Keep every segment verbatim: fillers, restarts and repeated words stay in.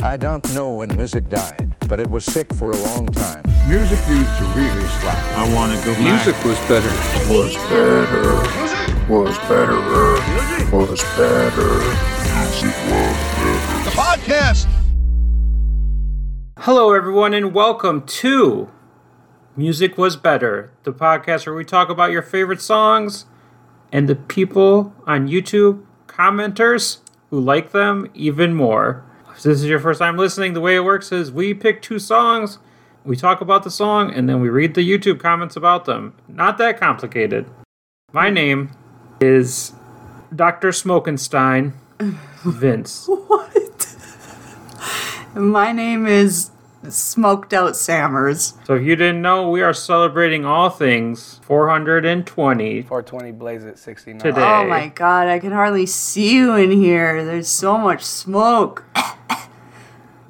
I don't know when music died, but it was sick for a long time. Music used to really slap. I want to go back. Music was better. Was better. Music was better. Music was better. Music was better. The podcast. Hello, everyone, and welcome to Music Was Better, the podcast where we talk about your favorite songs and the people on YouTube commenters who like them even more. If this is your first time listening, the way it works is we pick two songs, we talk about the song, and then we read the YouTube comments about them. Not that complicated. My name is Doctor Smokenstein Vince. What? My name is Smoked Out Sammerz. So if you didn't know, we are celebrating all things four twenty. four twenty blaze at sixty-nine. Today. Oh my god, I can hardly see you in here. There's so much smoke.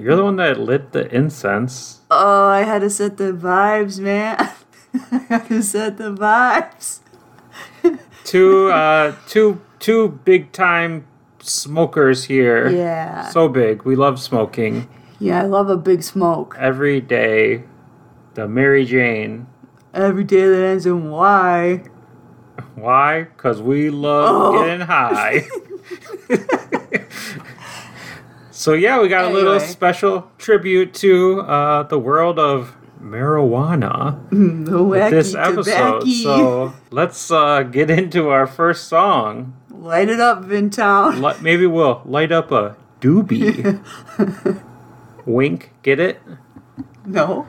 You're the one that lit the incense. Oh, I had to set the vibes, man. I had to set the vibes. two, uh, two, two big-time smokers here. Yeah. So big. We love smoking. Yeah, I love a big smoke. Every day, the Mary Jane. Every day that ends in Y. Why? Because we love oh. getting high. So yeah, we got anyway. a little special tribute to uh, the world of marijuana with this episode. Tabacky. So let's uh, get into our first song. Light it up, Vintown. L- maybe we'll light up a doobie. Wink, get it? No.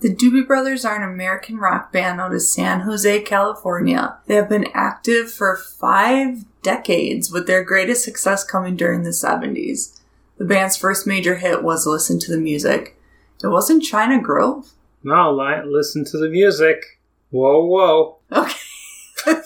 The Doobie Brothers are an American rock band out of San Jose, California. They have been active for five decades, with their greatest success coming during the seventies. The band's first major hit was Listen to the Music. It wasn't China Grove. No, Listen to the Music. Whoa, whoa. Okay.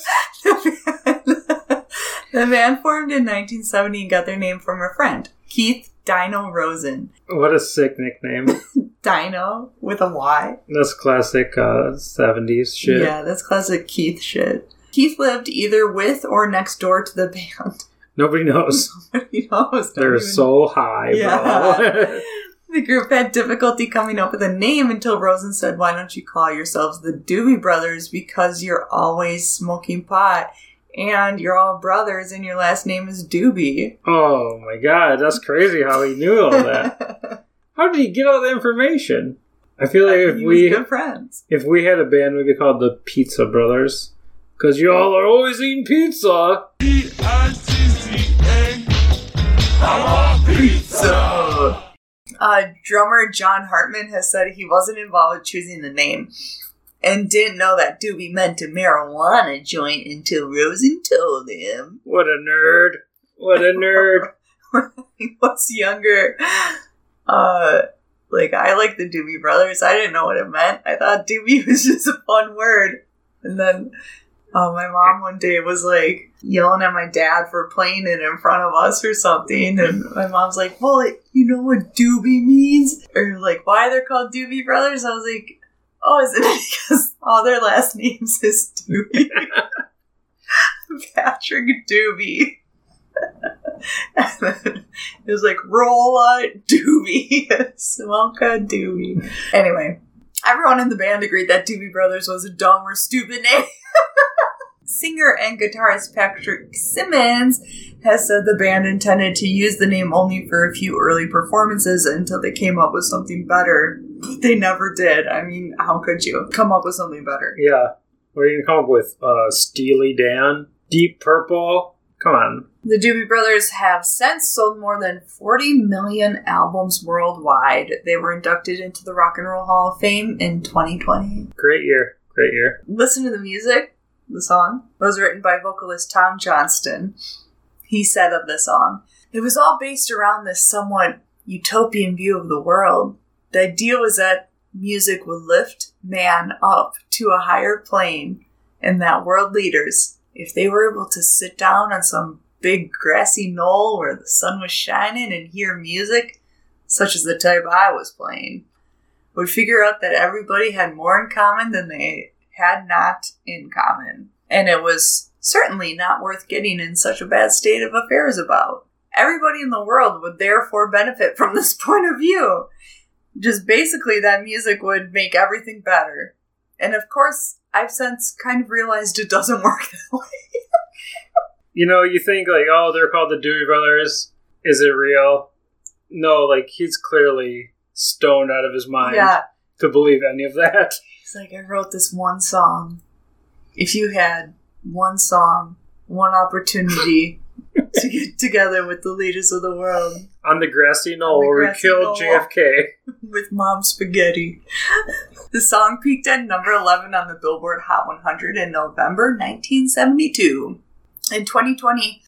The band formed in nineteen seventy and got their name from a friend, Keith Dino Rosen. What a sick nickname. Dino with a Y. That's classic uh, seventies shit. Yeah, that's classic Keith shit. Keith lived either with or next door to the band. Nobody knows. Nobody knows. They're even... so high, yeah. Bro. The group had difficulty coming up with a name until Rosen said, "Why don't you call yourselves the Doobie Brothers because you're always smoking pot and you're all brothers and your last name is Doobie." Oh my god, that's crazy how he knew all that. How did he get all the information? I feel like if we good friends. If we had a band, we'd be called the Pizza Brothers because you all are always eating pizza. P I T C A. I want pizza. Uh, drummer John Hartman has said he wasn't involved with choosing the name and didn't know that doobie meant a marijuana joint until Rosen told him. What a nerd. What a nerd. When he was younger, uh, like, I like the Doobie Brothers. I didn't know what it meant. I thought doobie was just a fun word. And then uh, my mom one day was, like, yelling at my dad for playing it in front of us or something, and my mom's like, "Well, it, you know what doobie means, or like why they're called Doobie Brothers?" I was like, "Oh, is it because all their last names is Doobie?" Patrick Doobie. And then it was like Rolla Doobie, Smoka Doobie. Anyway, everyone in the band agreed that Doobie Brothers was a dumb or stupid name. Singer and guitarist Patrick Simmons has said the band intended to use the name only for a few early performances until they came up with something better. But they never did. I mean, how could you come up with something better? Yeah. What are you going to come up with? Uh, Steely Dan? Deep Purple? Come on. The Doobie Brothers have since sold more than forty million albums worldwide. They were inducted into the Rock and Roll Hall of Fame in twenty twenty. Great year. Great year. Listen to the Music. The song was written by vocalist Tom Johnston. He said of the song, "It was all based around this somewhat utopian view of the world. The idea was that music would lift man up to a higher plane, and that world leaders, if they were able to sit down on some big grassy knoll where the sun was shining and hear music, such as the type I was playing, would figure out that everybody had more in common than they had not in common. And it was certainly not worth getting in such a bad state of affairs about. Everybody in the world would therefore benefit from this point of view. Just basically that music would make everything better. And of course, I've since kind of realized it doesn't work that way. You know, you think like, oh, they're called the Doobie Brothers. Is it real? No, like, he's clearly stoned out of his mind yeah. to believe any of that. It's like, I wrote this one song. If you had one song, one opportunity to get together with the leaders of the world. On the grassy knoll where we killed J F K. With Mom Spaghetti. The song peaked at number eleven on the Billboard Hot one hundred in November nineteen seventy-two. In twenty twenty,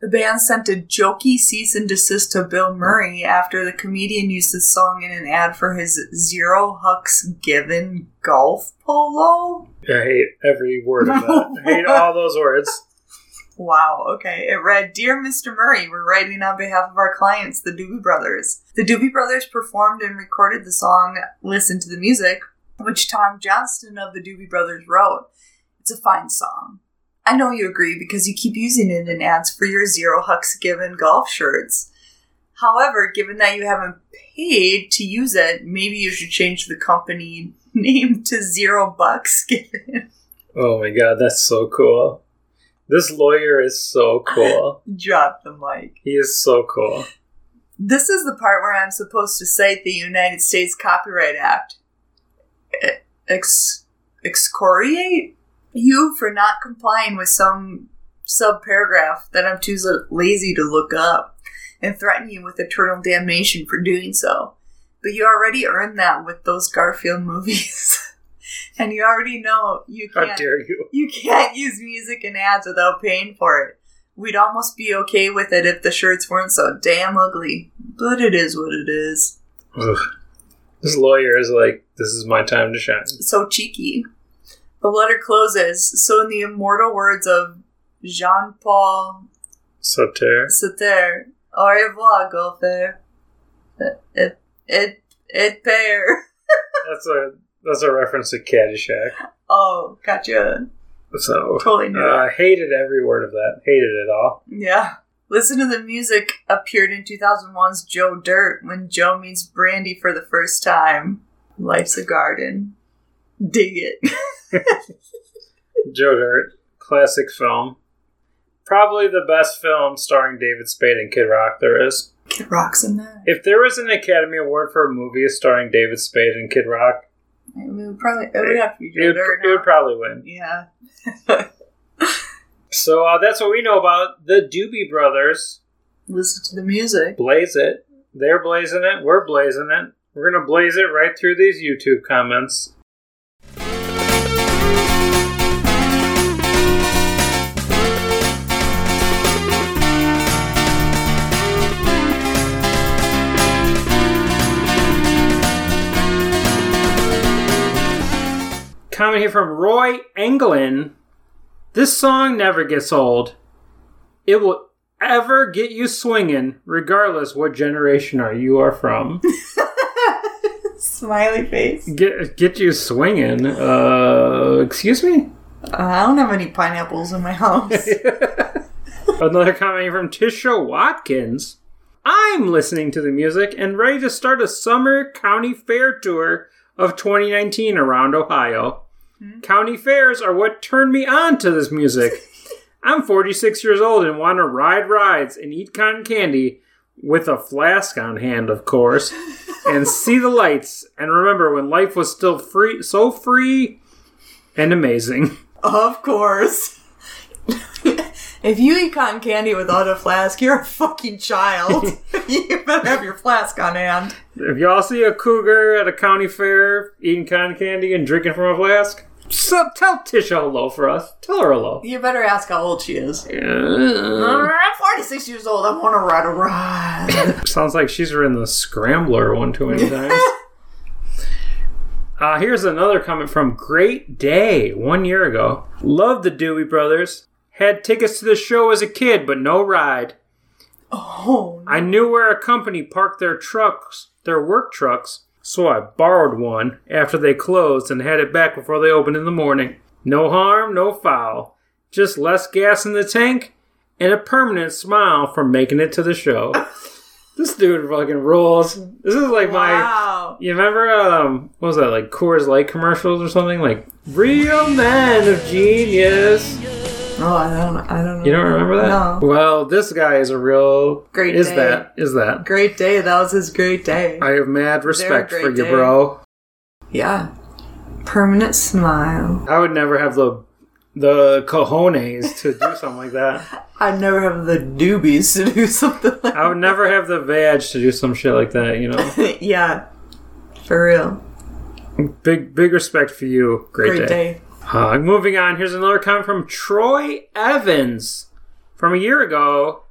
the band sent a jokey cease and desist to Bill Murray after the comedian used the song in an ad for his Zero Hucks Given golf polo. I hate every word of that. I hate all those words. Wow, okay. It read, "Dear Mister Murray, we're writing on behalf of our clients, the Doobie Brothers." The Doobie Brothers performed and recorded the song Listen to the Music, which Tom Johnston of the Doobie Brothers wrote. It's a fine song. I know you agree because you keep using it in ads for your Zero Hucks Given golf shirts. However, given that you haven't paid to use it, maybe you should change the company name to Zero Bucks Given. Oh my god, that's so cool. This lawyer is so cool. Drop the mic. He is so cool. This is the part where I'm supposed to cite the United States Copyright Act. Ex- excoriate? You for not complying with some subparagraph that I'm too lazy to look up and threaten you with eternal damnation for doing so. But you already earned that with those Garfield movies. And you already know you can't, How dare you. you can't use music and ads without paying for it. We'd almost be okay with it if the shirts weren't so damn ugly. But it is what it is. Ugh. This lawyer is like, this is my time to shine. So cheeky. The letter closes, so in the immortal words of Jean-Paul Sartre, Sartre, au revoir, golfer. Et, et, et pair. That's a that's a reference to Caddyshack. Oh, gotcha. So, totally knew uh, it. Hated every word of that. Hated it all. Yeah. Listen to the Music appeared in two thousand one's Joe Dirt when Joe meets Brandy for the first time. Life's a garden. Dig it. Joe Dirt, classic film. Probably the best film starring David Spade and Kid Rock there is. Kid Rock's in there. If there was an Academy Award for a movie starring David Spade and Kid Rock, I mean, it would probably it would have to be Joe it, Dirt. It would probably win. Yeah. So uh, that's what we know about the Doobie Brothers. Listen to the music. Blaze it. They're blazing it. We're blazing it. We're gonna blaze it right through these YouTube comments. Comment here from Roy Englin. This song never gets old. It will ever get you swinging, regardless what generation are you are from. Smiley face. Get get you swinging. Uh, excuse me? Uh, I don't have any pineapples in my house. Another comment here from Tisha Watkins. I'm listening to the music and ready to start a summer county fair tour of twenty nineteen around Ohio. County fairs are what turned me on to this music. I'm forty-six years old and want to ride rides and eat cotton candy with a flask on hand, of course, and see the lights and remember when life was still free, so free and amazing. Of course. If you eat cotton candy without a flask, you're a fucking child. You better have your flask on hand. If y'all see a cougar at a county fair eating cotton candy and drinking from a flask, so tell Tisha hello for us. Tell her hello. You better ask how old she is. Yeah. I'm forty-six years old. I want to ride a ride. Sounds like she's ridden the Scrambler one too many times. uh, here's another comment from Great Day one year ago. Love the Doobie Brothers. Had tickets to the show as a kid, but no ride. Oh. No. I knew where a company parked their trucks, their work trucks, so I borrowed one after they closed and had it back before they opened in the morning. No harm, no foul. just less gas in the tank, and a permanent smile from making it to the show. This dude fucking rules. This is like wow. my... You remember, um, what was that, like Coors Light commercials or something? Like, real man of genius. Oh, I don't I don't know. You don't remember that? No. Well, this guy is a real... Great is day. Is that? Is that? Great day. That was his great day. I have mad respect for day. you, bro. Yeah. Permanent smile. I would never have the... The cojones to do something like that. I'd never have the doobies to do something like that. I would never have the vag to do some shit like that, you know? Yeah. For real. Big big respect for you. Great, Great day. day. Uh, moving on, here's another comment from Troy Evans from a year ago,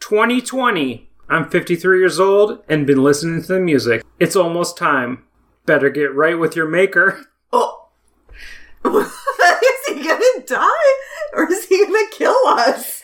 twenty twenty. I'm fifty-three years old and been listening to the music. It's almost time. Better get right with your maker. Oh. Is he gonna die? Or is he gonna kill us?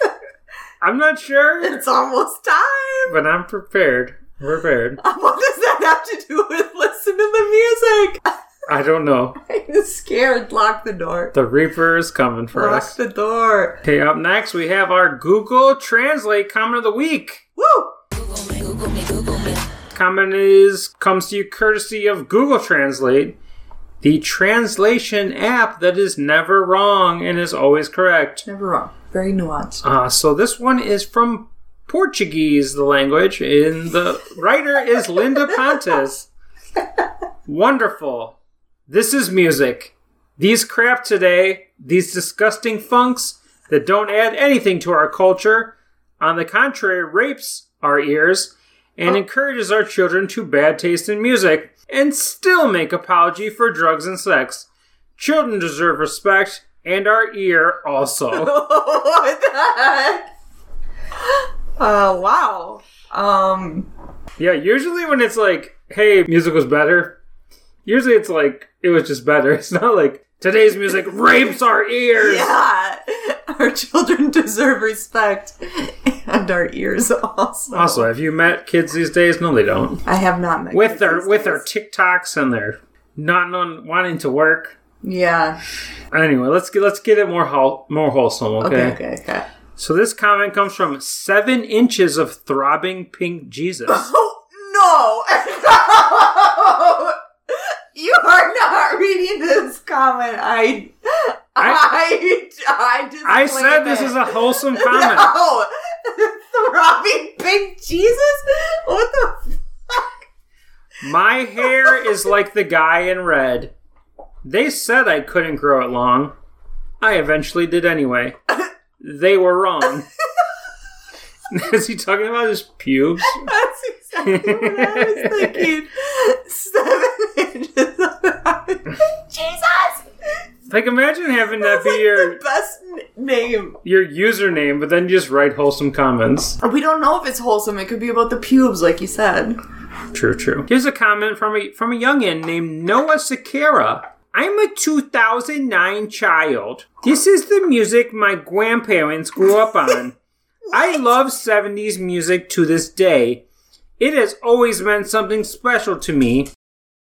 I'm not sure. It's almost time. But I'm prepared. I'm prepared. What does that have to do with listening to the music? I don't know. I'm scared. Lock the door. The Reaper is coming for Lock us. Lock the door. Okay, up next we have our Google Translate comment of the week. Woo! Google me, Google me, Google me. Comment is comes to you courtesy of Google Translate. The translation app that is never wrong and is always correct. Never wrong. Very nuanced. Uh, so this one is from Portuguese, the language. And the writer is Linda Pontes. Wonderful. This is music. These crap today, these disgusting funks that don't add anything to our culture. On the contrary, rapes our ears and oh. encourages our children to bad taste in music. And still make apology for drugs and sex. Children deserve respect, and our ear also. What the heck? Uh, wow. Um. Yeah, usually when it's like, hey, music was better, usually it's like, it was just better. It's not like, today's music rapes our ears. Yeah. Our children deserve respect, and our ears also. Also, have you met kids these days? No, they don't. I have not met with kids their these with days. Their TikToks and their not non- wanting to work. Yeah. Anyway, let's get let's get it more whole, more wholesome. Okay? okay, okay, okay. So this comment comes from seven inches of throbbing pink Jesus. Oh no! No! You are not reading this comment. I. I I, I, I said it. This is a wholesome comment. No. Throbbing Big Jesus? What the fuck? My hair is like the guy in Red. They said I couldn't grow it long. I eventually did anyway. They were wrong. Is he talking about his pubes? That's exactly what I was thinking. Seven inches of Jesus! Like, imagine having that That's be like your... the best name. Your username, but then just write wholesome comments. We don't know if it's wholesome. It could be about the pubes, like you said. True, true. Here's a comment from a from a youngin' named Noah Sakara. I'm a two thousand nine child. This is the music my grandparents grew up on. I love seventies music to this day. It has always meant something special to me.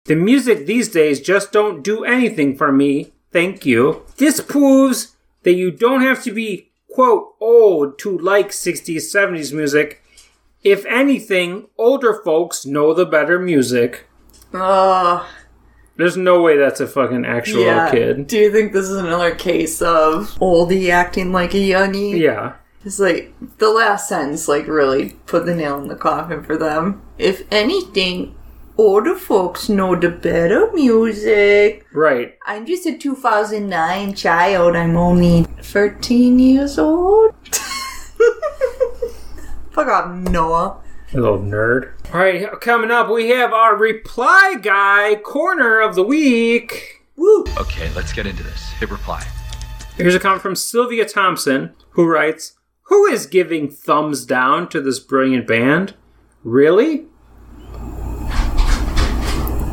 The music these days just don't do anything for me. Thank you. This proves that you don't have to be, quote, old to like sixties, seventies music. If anything, older folks know the better music. Ugh. There's no way that's a fucking actual yeah. kid. Do you think this is another case of oldie acting like a youngie? Yeah. It's like, the last sentence, like, really put the nail in the coffin for them. If anything... older folks know the better music. Right. I'm just a two thousand nine child. I'm only thirteen years old. Fuck off, Noah. You little nerd. All right, coming up, we have our Reply Guy Corner of the Week. Woo. Okay, let's get into this. Hit reply. Here's a comment from Sylvia Thompson, who writes, who is giving thumbs down to this brilliant band? Really?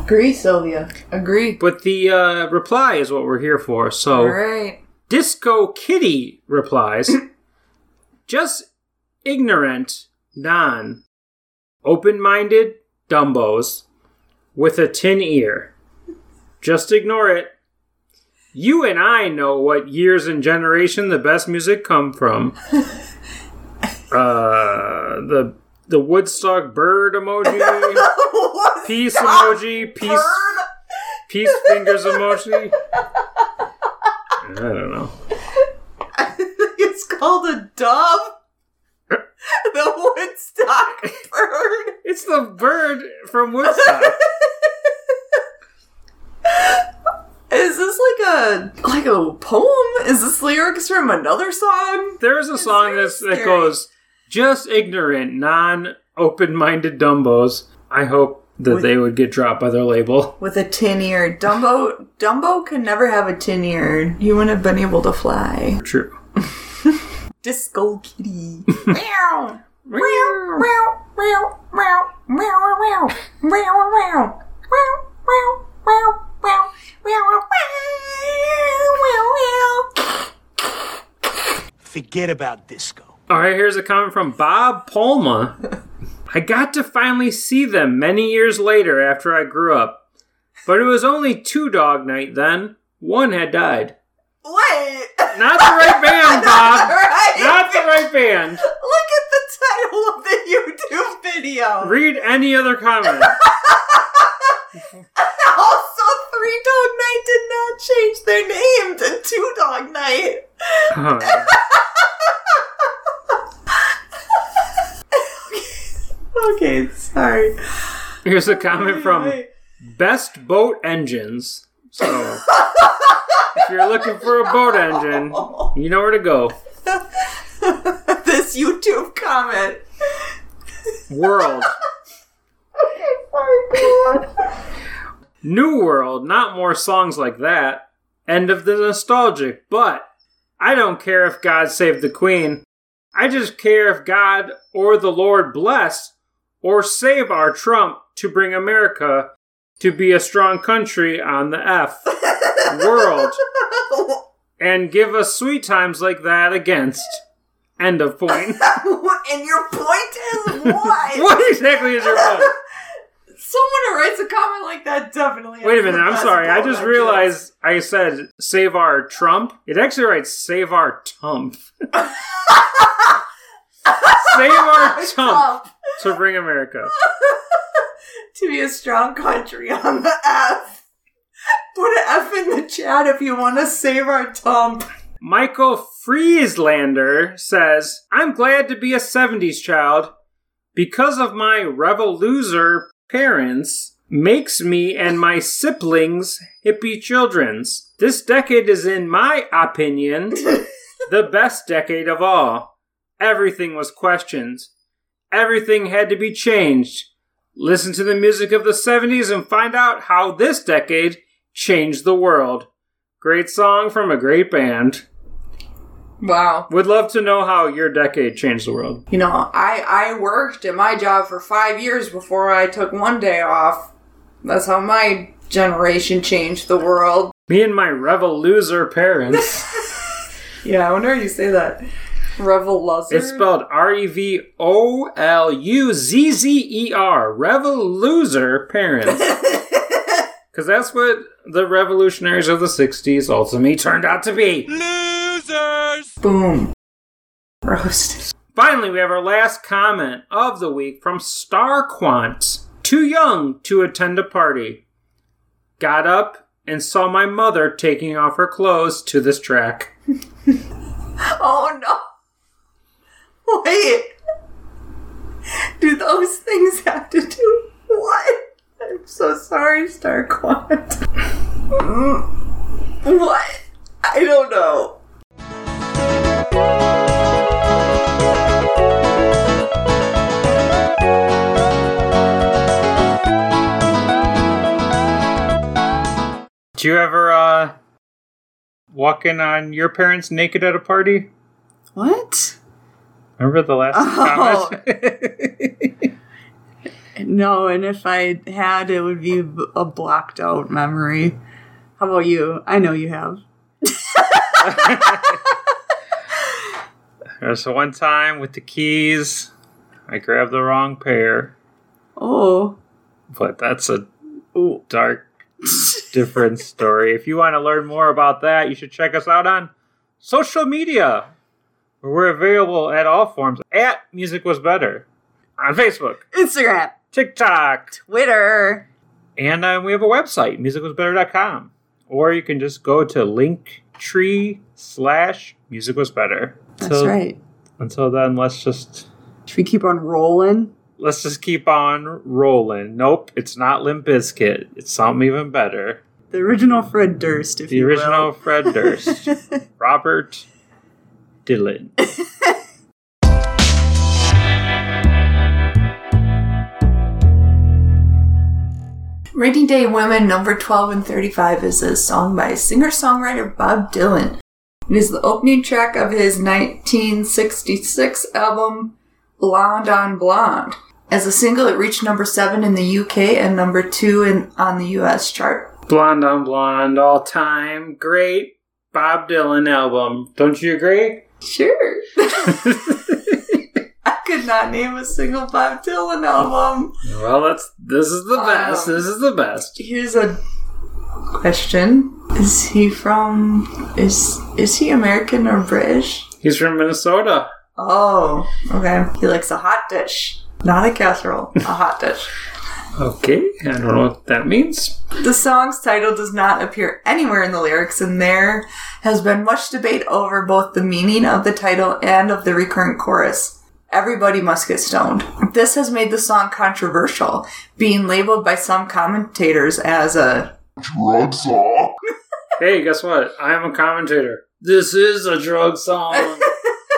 Agree, Sylvia. Agree. But the uh, reply is what we're here for, so... All right. Disco Kitty replies, just ignorant, non, open-minded dumbos with a tin ear. Just ignore it. You and I know what years and generation the best music come from. Uh, the the Woodstock bird emoji, peace emoji, peace bird? Peace fingers emoji. I don't know. I think it's called a dove. The Woodstock bird. It's the bird from Woodstock. Is this like a like a poem? Is this lyrics from another song? There's a song that's, that goes, just ignorant, non-open-minded Dumbos. I hope that with, they would get dropped by their label. With a tin ear. Dumbo Dumbo can never have a tin ear. You wouldn't have been able to fly. True. Disco Kitty. Meow. Meow. Meow. Meow. Meow. Meow. Meow. Meow. Meow. Well, well, well, well, well. Forget about disco. All right, here's a comment from Bob Palma. I got to finally see them many years later after I grew up. But it was only Two Dog Night then. One had died. Wait. Not the right band, Bob. Not the right, Not the right band. Look at the title of the YouTube video. Read any other comment. Also, Three Dog Night did not change their name to Two Dog Night. Oh. okay. okay, sorry. Here's a comment from Best Boat Engines. So, if you're looking for a boat engine, you know where to go. This YouTube comment. World. Oh, God. New World, not more songs like that. End of the nostalgic, but I don't care if God saved the Queen. I just care if God or the Lord bless or save our Trump to bring America to be a strong country on the F world and give us sweet times like that against. End of point. And your point is what? What exactly is your point? Someone who writes a comment like that definitely... Wait a minute, I'm sorry. I just realized I said, save our Trump. It actually writes, save our Tump. Save our Tump to bring America. To be a strong country on the F. Put an F in the chat if you want to save our Tump. Michael Frieslander says, I'm glad to be a seventies child because of my Revoluser parents makes me and my siblings hippie children's. This decade is, in my opinion, the best decade of all. Everything was questioned. Everything had to be changed. Listen to the music of the seventies and find out how this decade changed the world. Great song from a great band. Wow. Would love to know how your decade changed the world. You know, I, I worked at my job for five years before I took one day off. That's how my generation changed the world. Me and my Revoluser parents. Yeah, I wonder how you say that. Revoluser? It's spelled R E V O L U Z Z E R. Revoluser parents. Because that's what the revolutionaries of the sixties ultimately turned out to be. Boom. Roast. Finally, we have our last comment of the week from Starquant. Too young to attend a party. Got up and saw my mother taking off her clothes to this track. Oh, no. Wait. Do those things have to do? What? I'm so sorry, Starquant. What? I don't know. Do you ever uh, walk in on your parents naked at a party? What? Remember the last oh. comment? No, and if I had, it would be a blocked out memory. How about you? I know you have. There was one time with the keys, I grabbed the wrong pair. Oh. But that's a Ooh. dark, different story. If you want to learn more about that, you should check us out on social media. We're available at all forms at Music Was Better. On Facebook, Instagram, TikTok, Twitter. And uh, we have a website, music was better dot com. Or you can just go to linktree slash musicwasbetter. That's so, right. Until then, let's just... Should we keep on rolling? Let's just keep on rolling. Nope, it's not Limp Bizkit. It's something even better. The original Fred Durst, if the you will. The original Fred Durst. Robert Dylan. Rainy Day Women number twelve and thirty-five is a song by singer-songwriter Bob Dylan. It is the opening track of his nineteen sixty-six album Blonde on Blonde. As a single, it reached number seven in the U K and number two in, on the U S chart. Blonde on Blonde, all-time great Bob Dylan album. Don't you agree? Sure. I could not name a single Bob Dylan album. Well, that's this is the best. Um, this is the best. Here's a question. Is he from... Is is he American or British? He's from Minnesota. Oh, okay. He likes a hot dish. Not a casserole. A hot dish. Okay, I don't know what that means. The song's title does not appear anywhere in the lyrics, and there has been much debate over both the meaning of the title and of the recurrent chorus. Everybody must get stoned. This has made the song controversial, being labeled by some commentators as a... drug song? Hey, guess what? I'm a commentator. This is a drug song.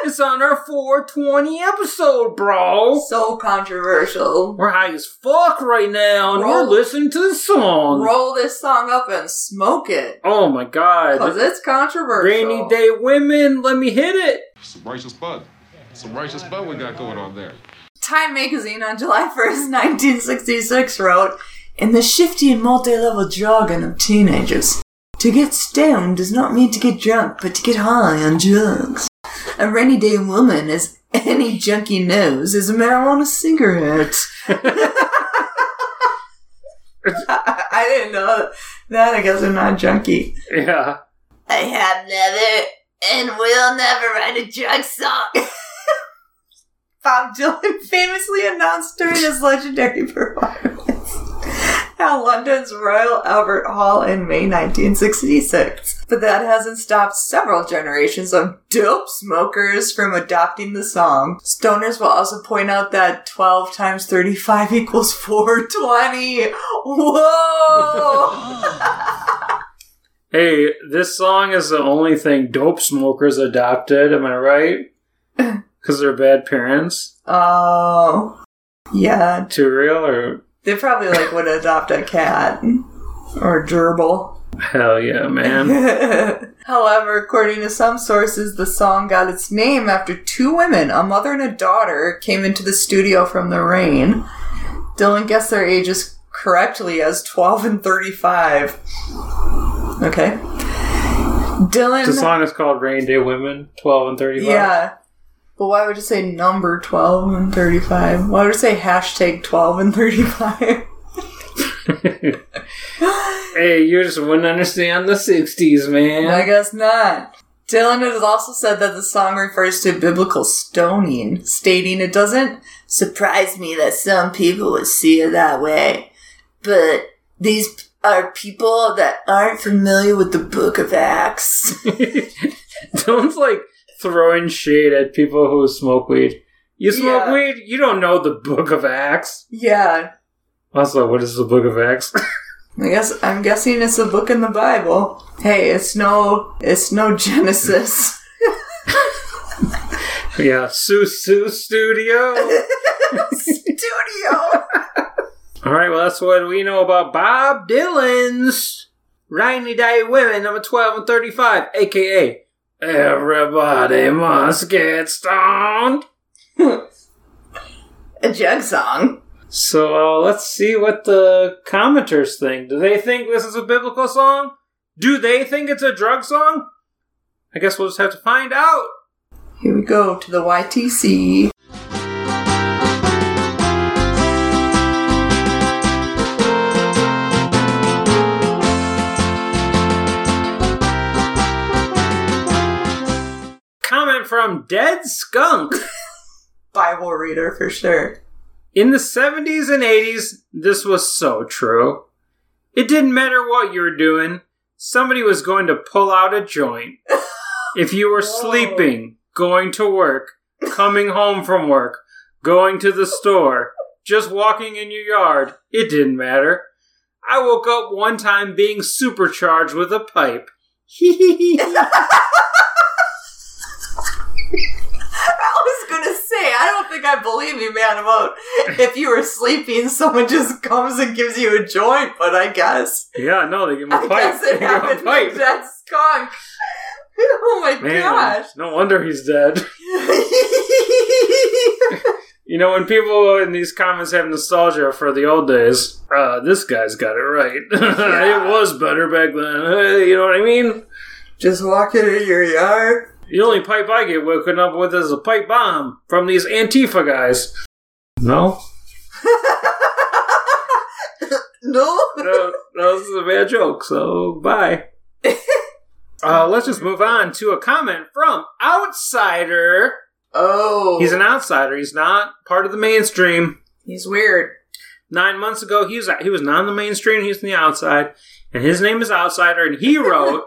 It's on our four twenty episode, bro. So controversial. We're high as fuck right now, and roll, we're listening to the song. Roll this song up and smoke it. Oh my god. Because it's controversial. Rainy Day Women, let me hit it. Some righteous bud. Some righteous bud we got going on there. Time magazine on July first, nineteen sixty-six wrote, "In the shifty and multi-level jargon of teenagers, to get stoned does not mean to get drunk, but to get high on drugs. A rainy day woman, as any junkie knows, is a marijuana cigarette." I, I didn't know that. I guess I'm not junkie. Yeah. I have never and will never write a drug song. Bob Dylan famously announced during his legendary performance at London's Royal Albert Hall in May nineteen sixty-six. But that hasn't stopped several generations of dope smokers from adopting the song. Stoners will also point out that twelve times thirty-five equals four twenty. Whoa! Hey, this song is the only thing dope smokers adopted, am I right? Because they're bad parents? Oh. Yeah. Too real or... They probably, like, would adopt a cat or a gerbil. Hell yeah, man. However, according to some sources, the song got its name after two women, a mother and a daughter, came into the studio from the rain. Dylan guessed their ages correctly as twelve and thirty-five. Okay. Dylan... The song is called Rainy Day Women, twelve and thirty-five. Yeah. But why would you say number twelve and thirty-five? Why would you say hashtag twelve and thirty-five? Hey, you just wouldn't understand the sixties, man. I guess not. Dylan has also said that the song refers to biblical stoning, stating it doesn't surprise me that some people would see it that way. But these are people that aren't familiar with the book of Acts. Dylan's like... throwing shade at people who smoke weed. You smoke yeah. weed? You don't know the Book of Acts. Yeah. Also, what is the Book of Acts? I guess I'm guessing it's a book in the Bible. Hey, it's no, it's no Genesis. Yeah, Sue Sue Studio. Studio. All right. Well, that's what we know about Bob Dylan's Rainy Day Women number twelve and thirty-five, aka. Everybody must get stoned. A jug song. So uh, let's see what the commenters think. Do they think this is a biblical song? Do they think it's a drug song? I guess we'll just have to find out. Here we go to the Y T C. from Dead Skunk. Bible reader for sure. In the seventies and eighties, this was so true. It didn't matter what you were doing. Somebody was going to pull out a joint. If you were Whoa. sleeping, going to work, coming home from work, going to the store, just walking in your yard, it didn't matter. I woke up one time being supercharged with a pipe. Hee hee hee. I was gonna say, I don't think I believe you, man. About if you were sleepy and someone just comes and gives you a joint, but I guess. Yeah, no, they give me a pipe. I guess it happened to that skunk. Oh my man, gosh. No wonder he's dead. You know, when people in these comments have nostalgia for the old days, uh, this guy's got it right. Yeah. It was better back then. You know what I mean? Just walking in your yard. The only pipe I get woken up with is a pipe bomb from these Antifa guys. No? No? No, that was a bad joke, so bye. Uh, let's just move on to a comment from Outsider. Oh. He's an outsider. He's not part of the mainstream. He's weird. Nine months ago, he was he was not in the mainstream. He was on the outside. And his name is Outsider. And he wrote,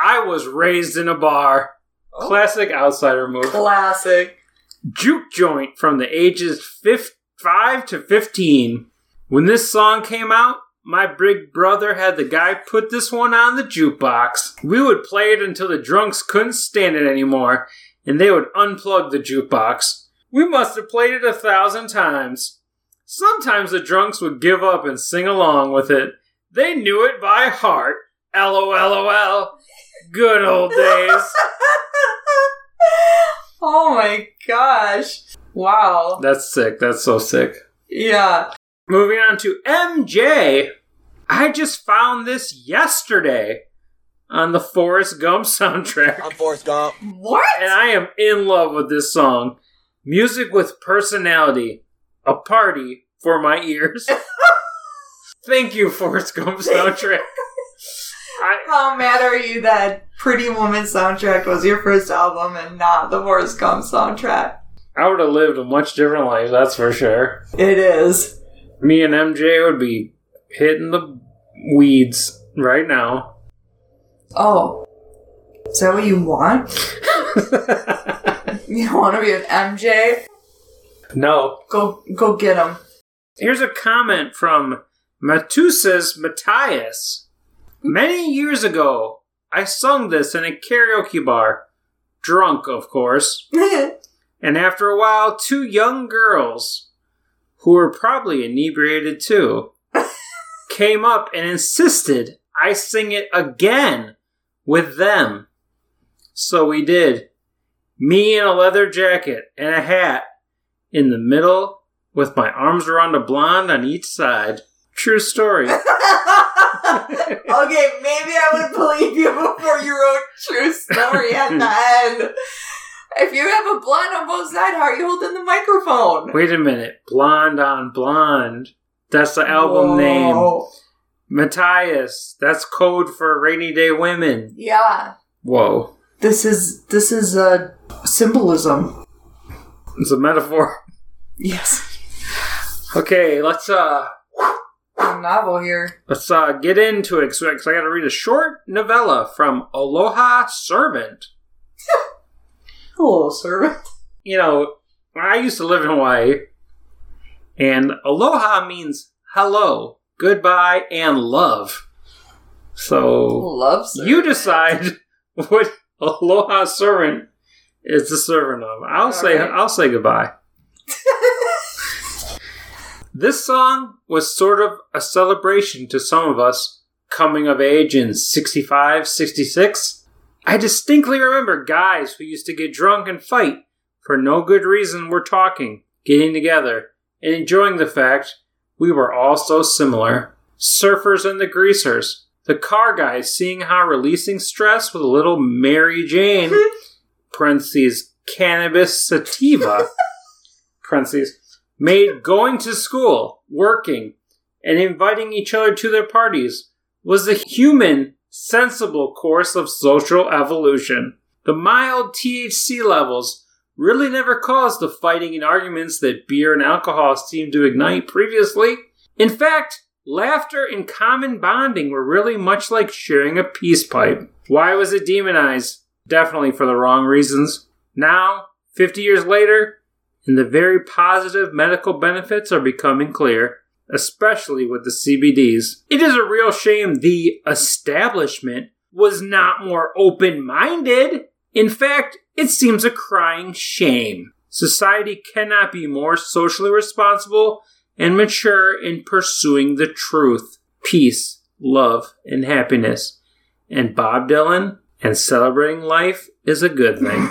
I was raised in a bar. Oh. Classic outsider move. Classic. Juke joint from the ages five to fifteen. When this song came out, my big brother had the guy put this one on the jukebox. We would play it until the drunks couldn't stand it anymore, and they would unplug the jukebox. We must have played it a thousand times. Sometimes the drunks would give up and sing along with it. They knew it by heart. LOLOL. Good old days. Oh my gosh. Wow. That's sick. That's so sick. Yeah. Moving on to M J. I just found this yesterday on the Forrest Gump soundtrack. I'm Forrest Gump. What? And I am in love with this song. Music with personality. A party for my ears. Thank you, Forrest Gump soundtrack. I, How mad are you that Pretty Woman soundtrack was your first album and not the Forrest Gump soundtrack? I would have lived a much different life, that's for sure. It is. Me and M J would be hitting the weeds right now. Oh. Is that what you want? You don't want to be an M J? No. Go go get him. Here's a comment from Matusas Matthias. Many years ago, I sung this in a karaoke bar. Drunk, of course. And after a while, two young girls, who were probably inebriated too, came up and insisted I sing it again with them. So we did. Me in a leather jacket and a hat, in the middle, with my arms around a blonde on each side. True story. Okay, maybe I would believe you before you wrote true story at the end. If you have a blonde on both sides, how are you holding the microphone? Wait a minute. Blonde on Blonde. That's the album Whoa. name. Matthias. That's code for Rainy Day Women. Yeah. Whoa. This is this is a symbolism. It's a metaphor. Yes. Okay, let's uh a novel here. Let's uh get into it, because I gotta read a short novella from Aloha Servant. Hello, sir. You know, I used to live in Hawaii, and aloha means hello, goodbye, and love. So, love you decide what aloha servant is the servant of. I'll All say, right. I'll say goodbye. This song was sort of a celebration to some of us coming of age in sixty-five, sixty-six. I distinctly remember guys who used to get drunk and fight for no good reason were talking, getting together, and enjoying the fact we were all so similar. Surfers and the greasers. The car guys seeing how releasing stress with a little Mary Jane, parentheses, cannabis sativa, parentheses, made going to school, working, and inviting each other to their parties was the human sensible course of social evolution. The mild T H C levels really never caused the fighting and arguments that beer and alcohol seemed to ignite previously. In fact, laughter and common bonding were really much like sharing a peace pipe. Why was it demonized? Definitely for the wrong reasons. Now, fifty years later, and the very positive medical benefits are becoming clear, especially with the C B Ds. It is a real shame the establishment was not more open-minded. In fact, it seems a crying shame. Society cannot be more socially responsible and mature in pursuing the truth, peace, love, and happiness. And Bob Dylan and celebrating life is a good thing.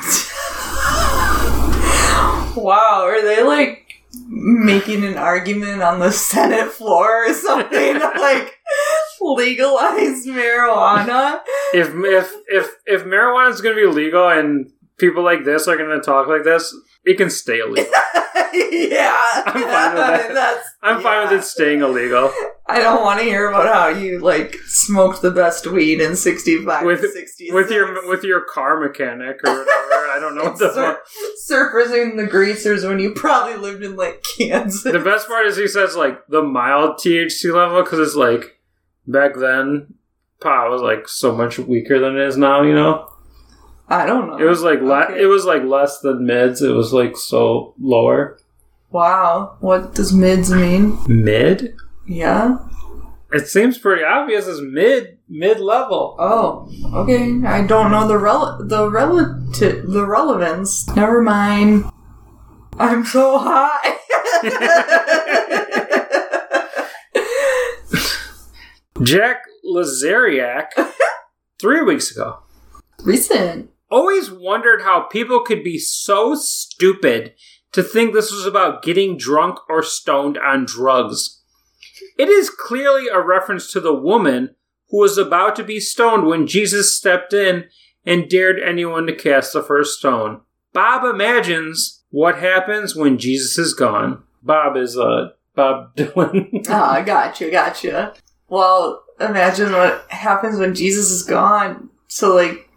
Wow, are they like making an argument on the Senate floor or something to like legalize marijuana? If if if if marijuana is going to be legal and people like this are going to talk like this, it can stay illegal. Yeah, I'm fine with that. That's, I'm yeah. fine with it staying illegal. I don't want to hear about how you like smoked the best weed in sixty-five, with, sixty-six. with your with your car mechanic or whatever. I don't know what the sur- surfacing the greasers when you probably lived in like Kansas. The best part is he says like the mild T H C level because it's like back then pot was like so much weaker than it is now. You know. I don't know. It was like le- okay. It was like less than mids. It was like so lower. Wow. What does mids mean? Mid? Yeah. It seems pretty obvious as mid mid level. Oh, okay. I don't know the rel- the relative the relevance. Never mind. I'm so high. Jack Lazariak three weeks ago. Recent. Always wondered how people could be so stupid to think this was about getting drunk or stoned on drugs. It is clearly a reference to the woman who was about to be stoned when Jesus stepped in and dared anyone to cast the first stone. Bob imagines what happens when Jesus is gone. Bob is, uh, Bob Dylan. Ah, oh, gotcha, gotcha. Well, imagine what happens when Jesus is gone. So, like,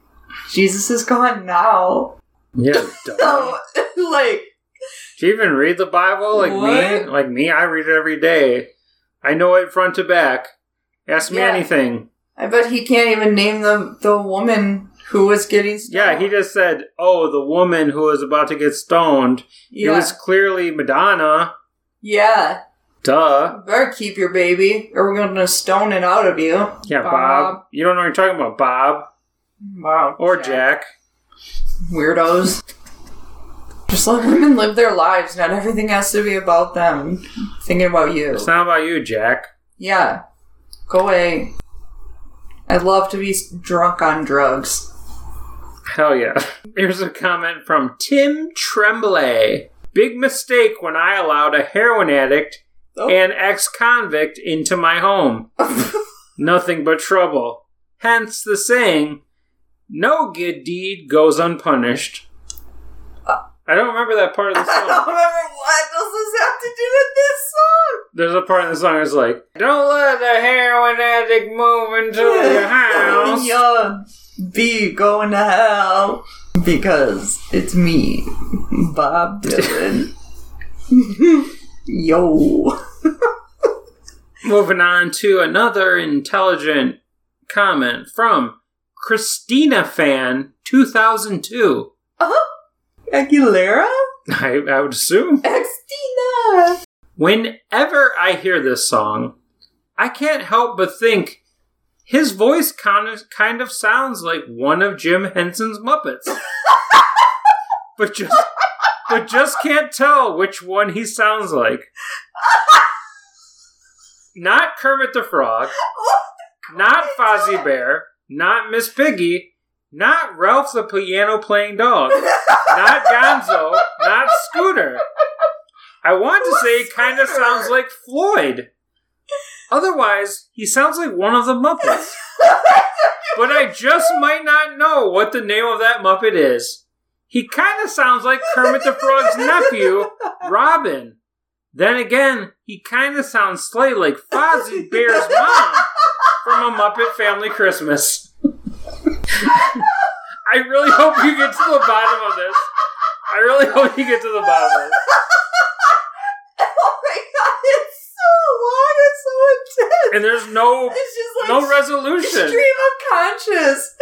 Jesus is gone now. Yeah, so, like, do you even read the Bible like what? me? Like me, I read it every day. I know it front to back. Ask me yeah. anything. I bet he can't even name the the woman who was getting stoned. Yeah, he just said, "Oh, the woman who was about to get stoned." Yeah. It was clearly Madonna. Yeah. Duh. You better keep your baby, or we're gonna stone it out of you. Yeah, Bob. Bob. You don't know what you're talking about, Bob. Wow. Or Jack. Jack. Weirdos. Just let women live their lives. Not everything has to be about them. Thinking about you. It's not about you, Jack. Yeah. Go away. I'd love to be drunk on drugs. Hell yeah. Here's a comment from Tim Tremblay. Big mistake when I allowed a heroin addict oh. and ex-convict into my home. Nothing but trouble. Hence the saying, no good deed goes unpunished. Uh, I don't remember that part of the song. I don't remember what does this have to do with this song. There's a part in the song that's like, don't let the heroin addict move into your house. You'll be going to hell because it's me, Bob Dylan. Yo. Moving on to another intelligent comment from Christina Fan two thousand two. Oh, Aguilera? I, I would assume. Christina! Whenever I hear this song, I can't help but think his voice kind of, kind of sounds like one of Jim Henson's Muppets. but just but just can't tell which one he sounds like. Not Kermit the Frog. Not Fozzie Bear, not Miss Piggy, not Ralph the piano-playing dog, not Gonzo, not Scooter. I want to say it kind of sounds like Floyd. Otherwise, he sounds like one of the Muppets. But I just might not know what the name of that Muppet is. He kind of sounds like Kermit the Frog's nephew, Robin. Then again, he kind of sounds slightly like Fozzie Bear's mom. From a Muppet Family Christmas. I I really hope you get to the bottom of this. I really hope you get to the bottom of this. Oh my god, it's so long, it's so intense. And there's no, it's just like no resolution. Stream of conscious.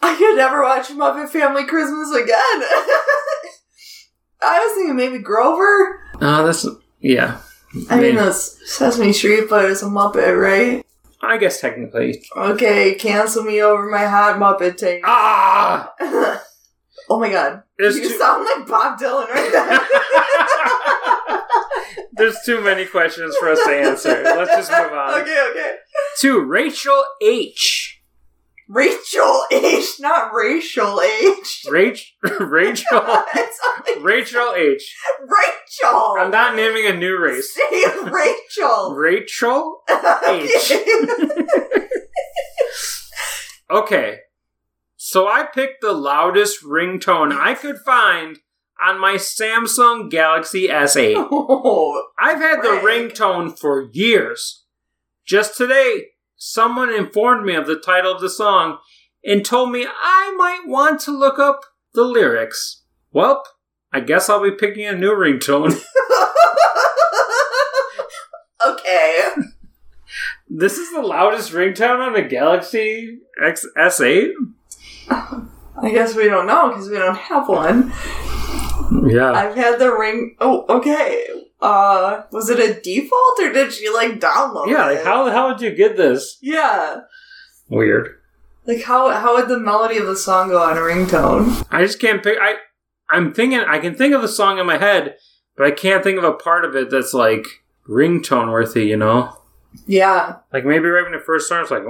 I could never watch Muppet Family Christmas again. I was thinking maybe Grover. No, uh, that's, yeah. I maybe. mean, that's Sesame Street, but it's a Muppet, right? I guess technically. Okay, cancel me over my hot Muppet take. Ah! Oh my god. There's you too- sound like Bob Dylan right there. There's too many questions for us to answer. Let's just move on. Okay, okay. To Rachel H. Rachel H, not Rachel H. Rach- Rachel. Rachel H. Rachel. I'm not naming a new race. Say Rachel. Rachel H. Okay. So I picked the loudest ringtone I could find on my Samsung Galaxy S eight. Oh, I've had the ringtone for years. Just today, someone informed me of the title of the song and told me I might want to look up the lyrics. Well, I guess I'll be picking a new ringtone. Okay. This is the loudest ringtone on a Galaxy X- S eight? I guess we don't know because we don't have one. Yeah. I've had the ring... Oh, okay. Uh, was it a default or did she, like, download yeah, it? Yeah, like, how the hell did you get this? Yeah. Weird. Like, how how would the melody of the song go on a ringtone? I just can't pick... I, I'm thinking... I can think of a song in my head, but I can't think of a part of it that's, like, ringtone worthy, you know? Yeah. Like, maybe right when it first starts, like...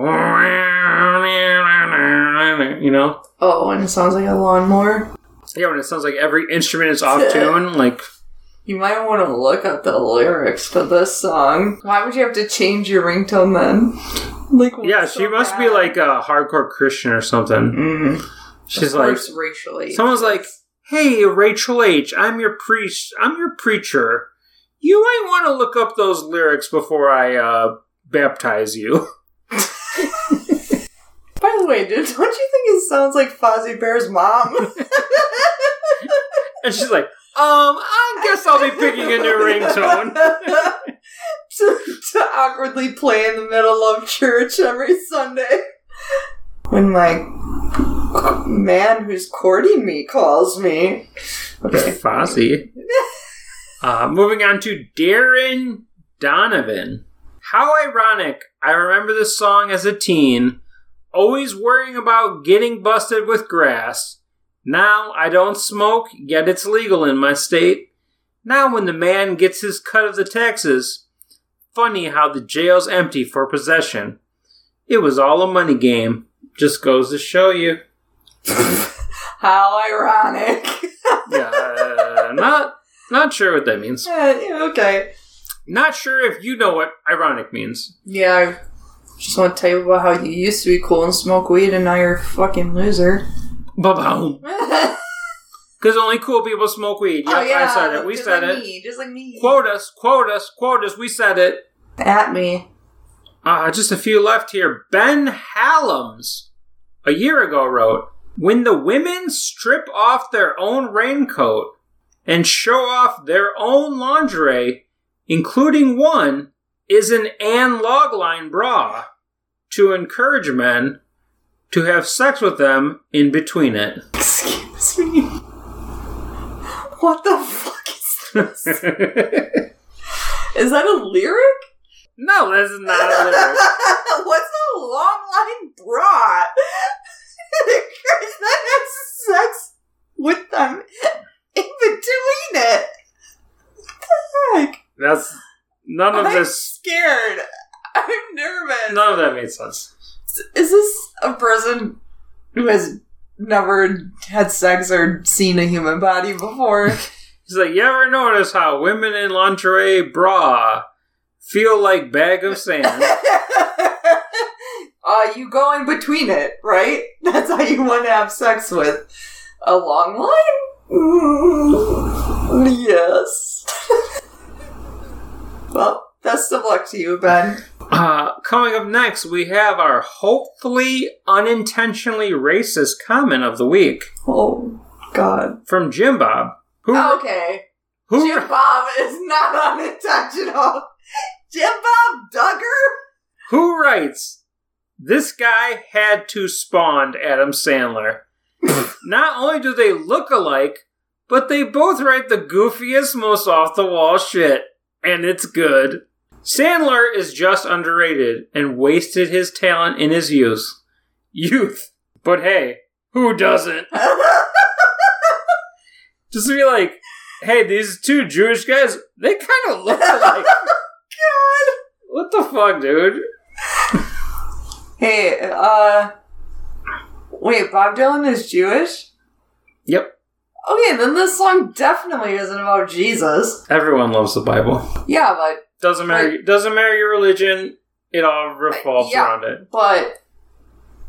You know? Oh, and it sounds like a lawnmower? Yeah, when it sounds like every instrument is off tune, like... You might want to look up the lyrics for this song. Why would you have to change your ringtone then? Like, yeah, she so must bad? be like a hardcore Christian or something. Mm. She's like... Rachel H. Someone's like, hey, Rachel H., I'm your priest. I'm your preacher. You might want to look up those lyrics before I uh, baptize you. By the way, dude, don't you think it sounds like Fozzie Bear's mom? And she's like, um, I guess I'll be picking a new ringtone. to, to awkwardly play in the middle of church every Sunday. When my man who's courting me calls me. Okay, Fozzie. uh, moving on to Darren Donovan. How ironic. I remember this song as a teen. Always worrying about getting busted with grass. Now I don't smoke, yet it's legal in my state. Now when the man gets his cut of the taxes, funny how the jail's empty for possession. It was all a money game. Just goes to show you. How ironic. Yeah, uh, not not sure what that means. Uh, yeah, okay. Not sure if you know what ironic means. Yeah, I- Just want to tell you about how you used to be cool and smoke weed and now you're a fucking loser. Ba-boom. Because only cool people smoke weed. Yep, oh, yeah, I said it. We said like it. Me, just like me. Quote us, quote us, quote us. We said it. At me. Uh, just a few left here. Ben Hallams, a year ago, wrote, when the women strip off their own raincoat and show off their own lingerie, including one... is an Anne Logline bra to encourage men to have sex with them in between it. Excuse me. What the fuck is this? Is that a lyric? No, that's not a lyric. What's a logline bra? That has sex with them in between it. What the heck? That's... None of I'm this. I'm scared. I'm nervous. None of that made sense. Is this a person who has never had sex or seen a human body before? He's like, you ever notice how women in lingerie bra feel like bag of sand? uh, you go in between it, right? That's how you want to have sex with a long line? Yes. Well, best of luck to you, Ben. Uh, coming up next, we have our hopefully unintentionally racist comment of the week. Oh, God. From Jim Bob. Who okay. Who Jim re- Bob is not unintentional. Jim Bob Duggar? Who writes, "This guy had to spawn Adam Sandler." Not only do they look alike, but they both write the goofiest, most off-the-wall shit. And it's good. Sandler is just underrated and wasted his talent in his youth. Youth. But hey, who doesn't? Just be like, hey, these two Jewish guys, they kind of look alike. God. What the fuck, dude? Hey, uh... wait, Bob Dylan is Jewish? Yep. Okay, then this song definitely isn't about Jesus. Everyone loves the Bible. Yeah, but... Doesn't matter, like, doesn't matter your religion, it all revolves yeah, around it. But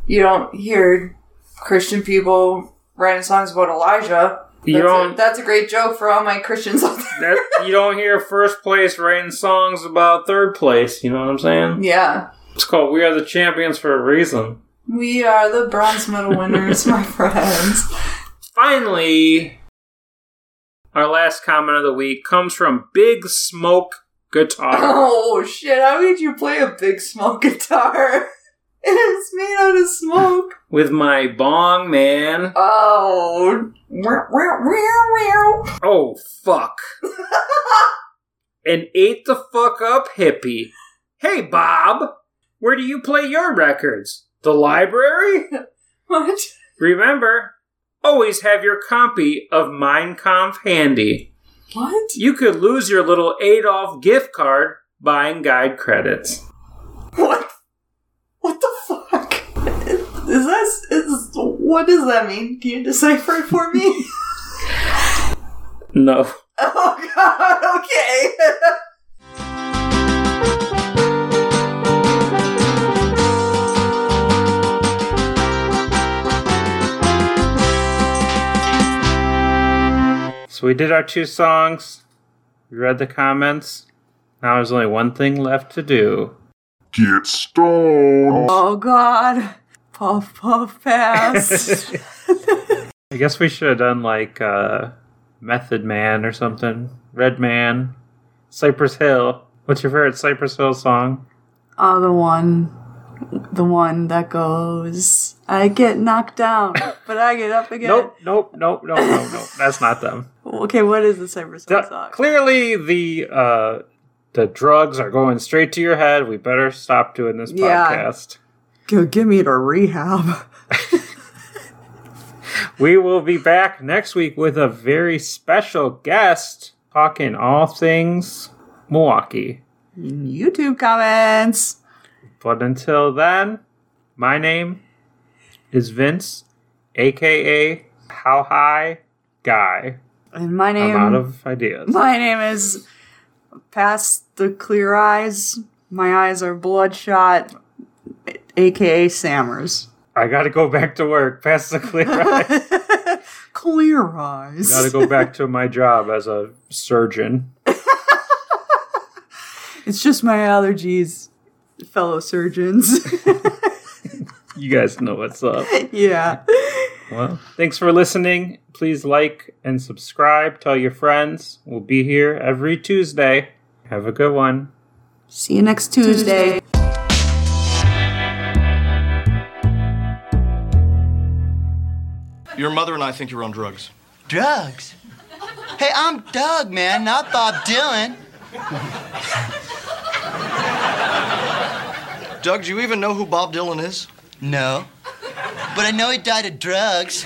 you don't hear Christian people writing songs about Elijah. That's, you don't, a, that's a great joke for all my Christians out there. That, you don't hear first place writing songs about third place, you know what I'm saying? Yeah. It's called We Are the Champions for a reason. We are the bronze medal winners, my friends. Finally, our last comment of the week comes from Big Smoke Guitar. Oh, shit. How did you play a Big Smoke guitar? It is made out of smoke. With my bong, man. Oh. Oh, fuck. An ate the fuck up hippie. Hey, Bob. Where do you play your records? The library? What? Remember, always have your copy of Mein Kampf handy. What? You could lose your little Adolf gift card buying guide credits. What? What the fuck? Is that... Is, what does that mean? Can you decipher it for me? No. Oh, God. Okay. So we did our two songs, we read the comments, now there's only one thing left to do. Get stoned! Oh god, puff puff pass. I guess we should have done like uh, Method Man or something, Red Man, Cypress Hill. What's your favorite Cypress Hill song? Oh, the one. The one that goes, I get knocked down, but I get up again. Nope, nope, nope, nope, nope, nope. That's not them. Okay, what is the Cypress Hill song? Clearly, the uh, the drugs are going straight to your head. We better stop doing this podcast. Yeah. Give me to rehab. We will be back next week with a very special guest talking all things Milwaukee. YouTube comments. But until then, my name is Vince, a k a. How High Guy. And my name... I'm out of ideas. My name is Past the Clear Eyes. My eyes are bloodshot, a k a. Sammerz. I gotta go back to work. Past the Clear Eyes. Clear Eyes. Gotta go back to my job as a surgeon. It's just my allergies. Fellow surgeons. You guys know what's up. Yeah. Well, thanks for listening. Please like and subscribe. Tell your friends. We'll be here every Tuesday. Have a good one. See you next Tuesday. Tuesday. Your mother and I think you're on drugs. Drugs? Hey, I'm Doug, man, not Bob Dylan. Doug, do you even know who Bob Dylan is? No. But I know he died of drugs.